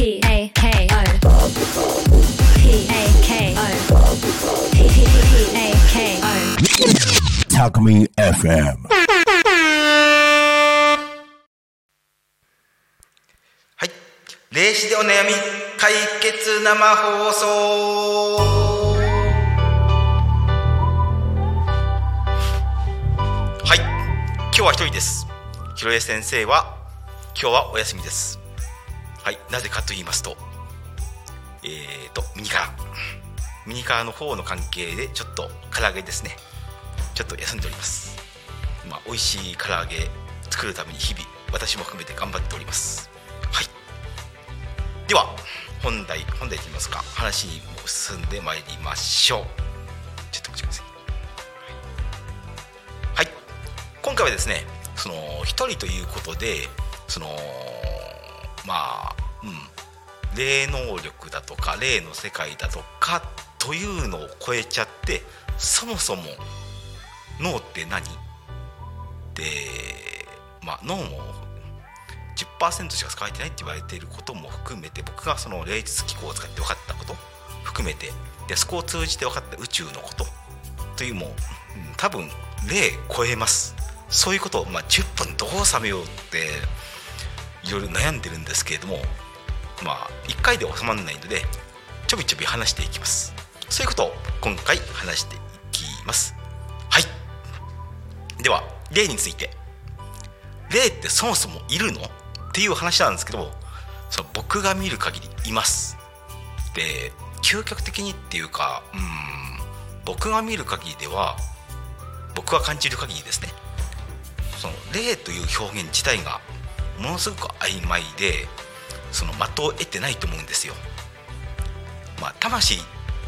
T.A.K.O. Acme FM。はい、霊視でお悩み解決生放送。はい、今日は一人です。ひろえ先生は今日はお休みです。はい、なぜかと言いますと、ミニカーの方の関係でちょっと唐揚げですね、ちょっと休んでおります。美味しい唐揚げ作るために日々私も含めて頑張っております。はい、では本題と言いますか、話にも進んでまいりましょう。ちょっと待ってください。はい、今回はですね、その一人ということで、その霊能力だとか霊の世界だとかというのを超えちゃって、そもそも脳って何で、脳も 10% しか使われてないって言われていることも含めて、僕がその霊術機構を使って分かったこと含めて、でそこを通じて分かった宇宙のことという、もう多分霊超えます。そういうことを、10分どう収めようっていろいろ悩んでるんですけれども、1回で収まらないのでちょびちょび話していきます。そういうことを今回話していきます。はい、では霊について、霊ってそもそもいるのっていう話なんですけど、その僕が見る限りいます。で、究極的にっていうか、僕が見る限りでは、僕が感じる限りですね、その霊という表現自体がものすごく曖昧で、その的を得てないと思うんですよ。魂っ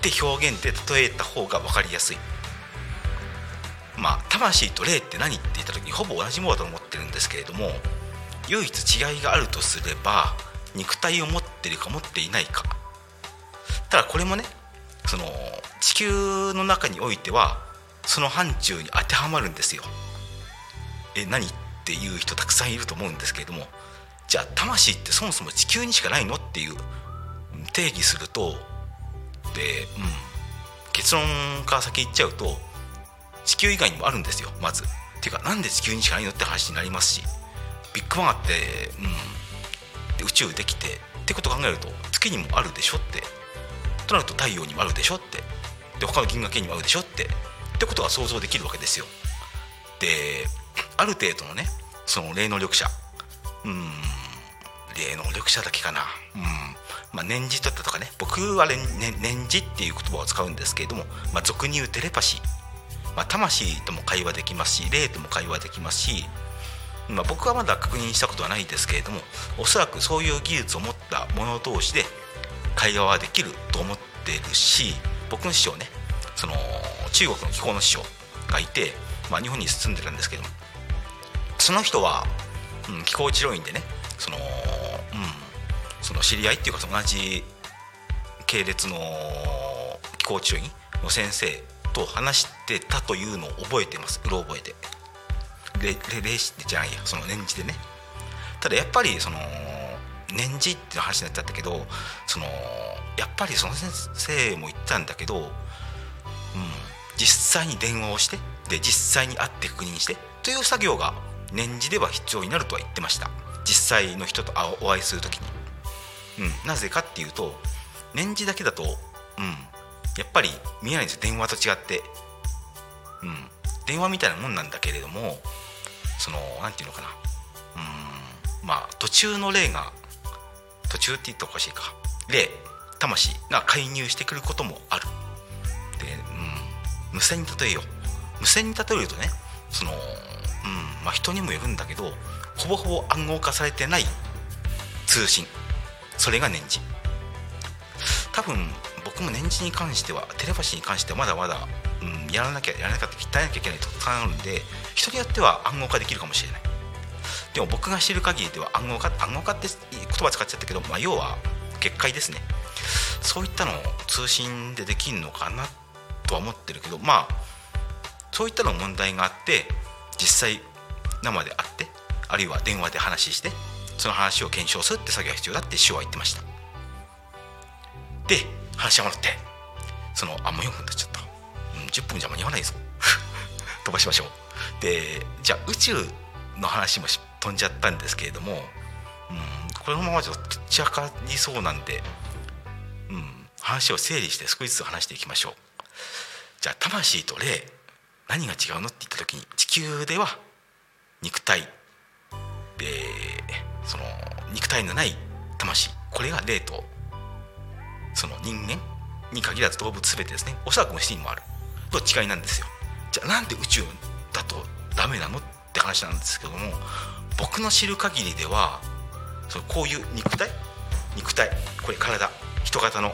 て表現で例えた方が分かりやすい。魂と霊って何って言った時にほぼ同じものだと思ってるんですけれども、唯一違いがあるとすれば、肉体を持ってるか持っていないか。ただこれもね、その地球の中においてはその範疇に当てはまるんですよ。何っていう人たくさんいると思うんですけれども、じゃあ魂ってそもそも地球にしかないのっていう定義すると、結論から先言っちゃうと、地球以外にもあるんですよ。まずっていうか、なんで地球にしかないのって話になりますし、ビッグバンあって、で宇宙できてってことを考えると、月にもあるでしょって、となると太陽にもあるでしょって、で他の銀河系にもあるでしょってってことが想像できるわけですよ。で、ある程度のね、その霊能力者、霊能力者だけかな、念じだったとかね、僕は念じっていう言葉を使うんですけれども、俗に言うテレパシー、魂とも会話できますし、霊とも会話できますし、僕はまだ確認したことはないですけれども、おそらくそういう技術を持った者同士で会話はできると思ってるし、僕の師匠ね、その中国の気功の師匠がいて、日本に住んでるんですけども、その人は、気功治療院でね、その知り合いっていうか、同じ系列の気功治療院の先生と話してたというのを覚えてます。うろ覚えで。霊視じゃないや、その念じでね。ただやっぱりその念じっていう話になっちゃったけど、そのやっぱりその先生も言ったんだけど、実際に電話をして、で実際に会って確認してという作業が念じでは必要になるとは言ってました。実際の人とお会いするときに、なぜかっていうと、念じだけだと、やっぱり見えないんですよ、電話と違って。電話みたいなもんなんだけれども、そのなんていうのかな、途中って言ったらおかしいか、霊、魂が介入してくることもある。で、無線に例えよう。無線に例えるとね、その人にもよるんだけど、ほぼほぼ暗号化されてない通信、それが念じ。多分僕も念じに関しては、テレパシーに関してはまだまだ、やらなきゃいけないとかあるんで、人によっては暗号化できるかもしれない。でも僕が知る限りでは、暗号化って言葉使っちゃったけど、要は結界ですね。そういったのを通信でできるのかなとは思ってるけど、そういったの問題があって、実際生で会って、あるいは電話で話して、その話を検証するって作業が必要だって師匠は言ってました。で話し合わなくて、そのもう4分経っちゃった、10分じゃ間に合わないぞ飛ばしましょう。でじゃあ宇宙の話も飛んじゃったんですけれども、このままじゃ散らかりそうなんで、話を整理して少しずつ話していきましょう。じゃあ魂と霊何が違うのって言った時に、地球では肉体で、その肉体のない魂、これが霊と、その人間に限らず動物全てですね、おそらく虫にもあると違いなんですよ。じゃあなんで宇宙だとダメなのって話なんですけども、僕の知る限りではそのこういう肉体これ体人型の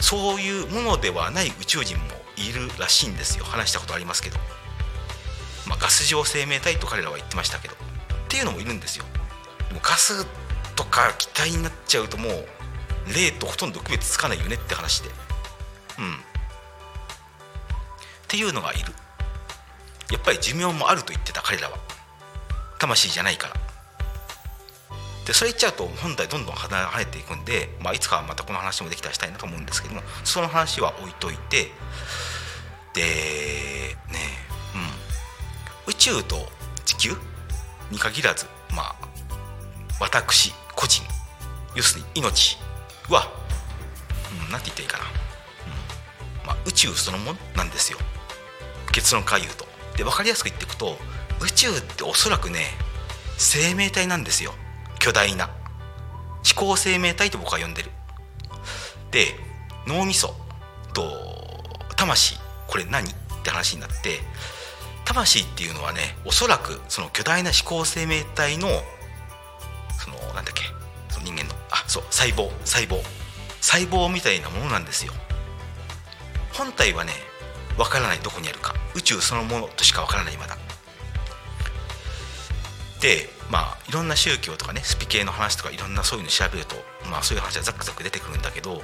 そういうものではない宇宙人もいるらしいんですよ。話したことありますけど、ガス状生命体と彼らは言ってましたけどっていうのもいるんですよ。でもガスとか気体になっちゃうともう霊とほとんど区別つかないよねって話で、っていうのがいる。やっぱり寿命もあると言ってた彼らは、魂じゃないから。でそれ言っちゃうと本体どんどん離れていくんで、いつかまたこの話もできたらしたいなと思うんですけども、その話は置いといて、でね、宇宙と地球に限らず、私個人、要するに命は、なんて言っていいかな、宇宙そのものなんですよ、結論から言うと。で分かりやすく言っていくと、宇宙っておそらくね生命体なんですよ。巨大な思考生命体と僕は呼んでる。で脳みそと魂、これ何って話になって、魂っていうのはね、おそらくその巨大な思考生命体のそのなんだっけ、その人間の細胞みたいなものなんですよ。本体はねわからない、どこにあるか、宇宙そのものとしかわからない。まだでいろんな宗教とかね、スピ系の話とかいろんなそういうの調べると、そういう話はザクザク出てくるんだけど、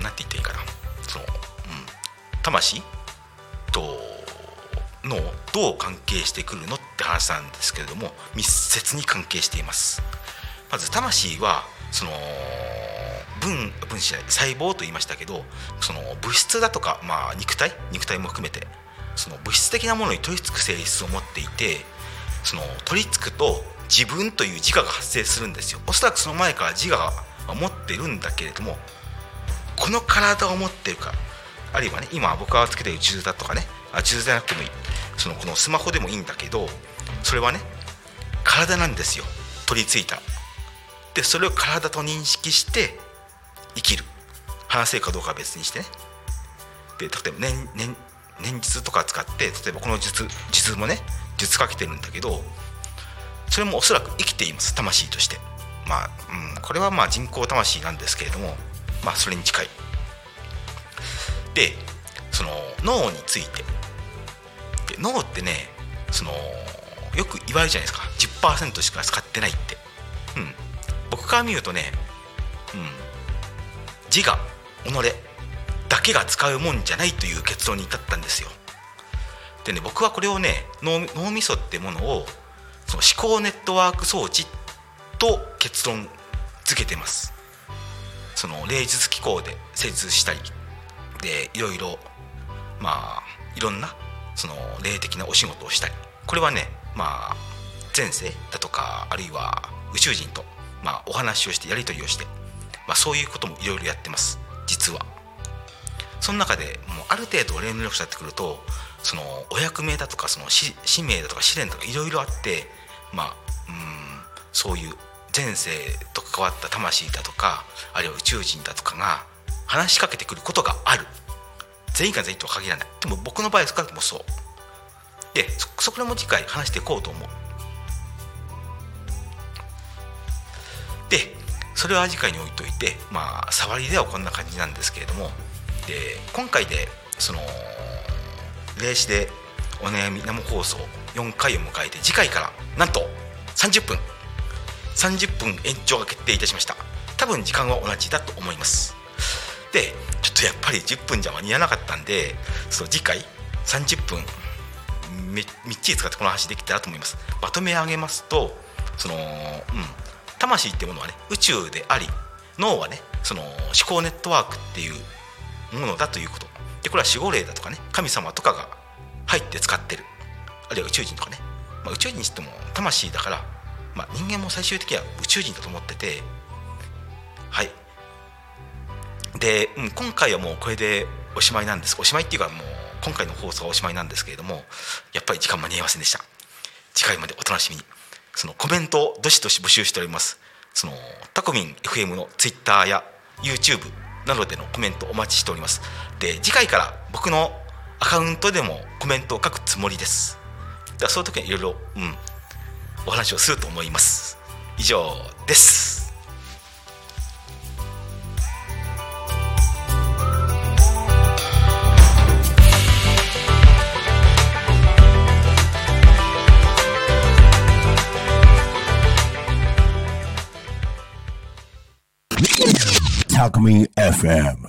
なんて言っていいかな、その、魂と脳どう関係してくるのって話なんですけれども、密接に関係しています。まず魂はその細胞と言いましたけど、その物質だとか、肉体も含めてその物質的なものに取り付く性質を持っていて、その取り付くと自分という自我が発生するんですよ。おそらくその前から自我は持ってるんだけれども、この体を持ってるか、あるいはね、今僕がつけてる宇宙だとかね、宇宙じゃなくてもいい、そのこのスマホでもいいんだけど、それはね体なんですよ、取り付いた。でそれを体と認識して生きる、話せるかどうかは別にしてね。で例えば念術とか使って、例えばこの術もね、術かけてるんだけど、それもおそらく生きています、魂として。これは人工魂なんですけれども、それに近い。でその脳について、で脳ってね、そのよく言われるじゃないですか、 10% しか使ってないって。僕から見るとね、自我己だけが使うもんじゃないという結論に至ったんですよ。でね、僕はこれをね、脳みそってものをその思考ネットワーク装置と結論付けてます。その霊術機構で施術したりで、いろいろいろんなその霊的なお仕事をしたり、これはね前世だとか、あるいは宇宙人とお話をしてやり取りをして、そういうこともいろいろやってます実は。その中でもうある程度霊能力者になってくると、そのお役目だとか、その使命だとか試練とかいろいろあって、そういう前世と関わった魂だとか、あるいは宇宙人だとかが話しかけてくることがある。全員が全員とは限らない。でも僕の場合は少なくともそうで、そこも次回話していこうと思う。でそれは次回に置いといて、触りではこんな感じなんですけれども、で今回でその霊視でお悩み生放送4回を迎えて、次回からなんと30分延長が決定いたしました。多分時間は同じだと思います。でちょっとやっぱり10分じゃ間に合わなかったんで、その次回30分 みっちり使ってこの話できたらと思います。まとめ上げますと、その魂っていうものはね、宇宙であり、脳はね、その思考ネットワークっていうものだということ。でこれは守護霊だとかね、神様とかが入って使ってる、あるいは宇宙人とかね、宇宙人にしても魂だから、人間も最終的には宇宙人だと思ってて、はい。で、今回はもうこれでおしまいなんです。おしまいっていうか、もう今回の放送はおしまいなんですけれども、やっぱり時間間に合いませんでした。次回までお楽しみに。そのコメントをどしどし募集しております。そのタコミン FM の Twitter や YouTube などでのコメントお待ちしております。で、次回から僕のアカウントでもコメントを書くつもりです。だからそういう時にいろいろお話をすると思います。以上です。Acme FM